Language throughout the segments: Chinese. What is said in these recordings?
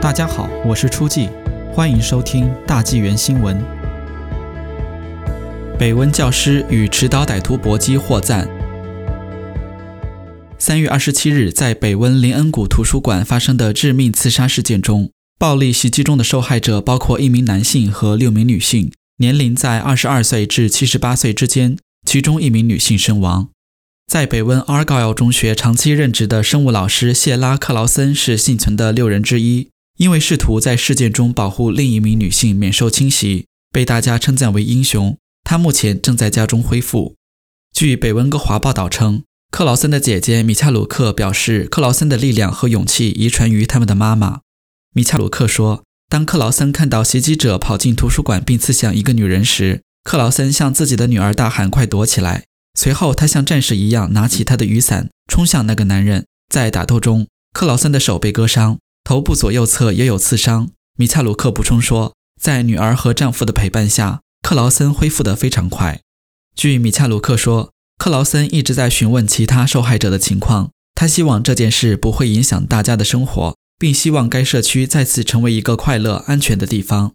大家好，我是初纪，欢迎收听大纪元新闻。北温教师与持刀歹徒搏击获赞。3月27日，在北温林恩谷图书馆发生的致命刺杀事件中，暴力袭击中的受害者包括1名男性和6名女性，年龄在22岁至78岁之间，其中1名女性身亡。在北温阿尔高尔中学长期任职的生物老师谢拉·克劳森是幸存的6人之一，因为试图在事件中保护另一名女性免受侵袭，被大家称赞为英雄。他目前正在家中恢复。据北温哥华报道称，克劳森的姐姐米恰鲁克表示，克劳森的力量和勇气遗传于他们的妈妈。米恰鲁克说，当克劳森看到袭击者跑进图书馆并刺向一个女人时，克劳森向自己的女儿大喊快躲起来。随后他像战士一样拿起他的雨伞冲向那个男人。在打斗中，克劳森的手被割伤，头部左右侧也有刺伤。米恰鲁克补充说，在女儿和丈夫的陪伴下，克劳森恢复得非常快。据米恰鲁克说，克劳森一直在询问其他受害者的情况，他希望这件事不会影响大家的生活，并希望该社区再次成为一个快乐安全的地方。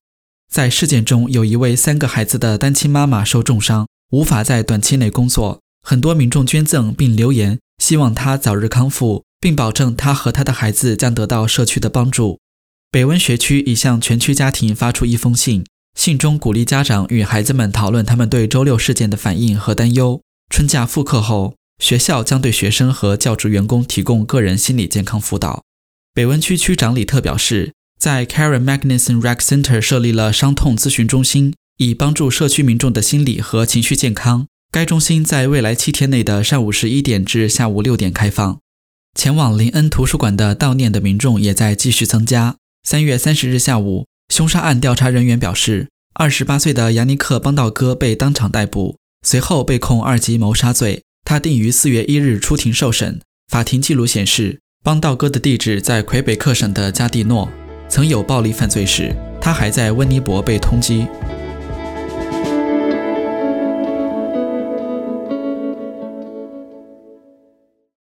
在事件中，有一位3个孩子的单亲妈妈受重伤，无法在短期内工作，很多民众捐赠并留言，希望他早日康复，并保证他和他的孩子将得到社区的帮助。北温学区已向全区家庭发出一封信，信中鼓励家长与孩子们讨论他们对周六事件的反应和担忧。春假复课后，学校将对学生和教职员工提供个人心理健康辅导。北温区区长李特表示，在 Karen Magnuson Rec Center 设立了伤痛咨询中心，以帮助社区民众的心理和情绪健康。该中心在未来7天内的上午11点至下午6点开放。前往林恩图书馆的悼念的民众也在继续增加。3月30日下午，凶杀案调查人员表示，28岁的亚尼克·邦道戈被当场逮捕，随后被控2级谋杀罪，他定于4月1日出庭受审。法庭记录显示，邦道戈的地址在魁北克省的加蒂诺，曾有暴力犯罪史，他还在温尼伯被通缉。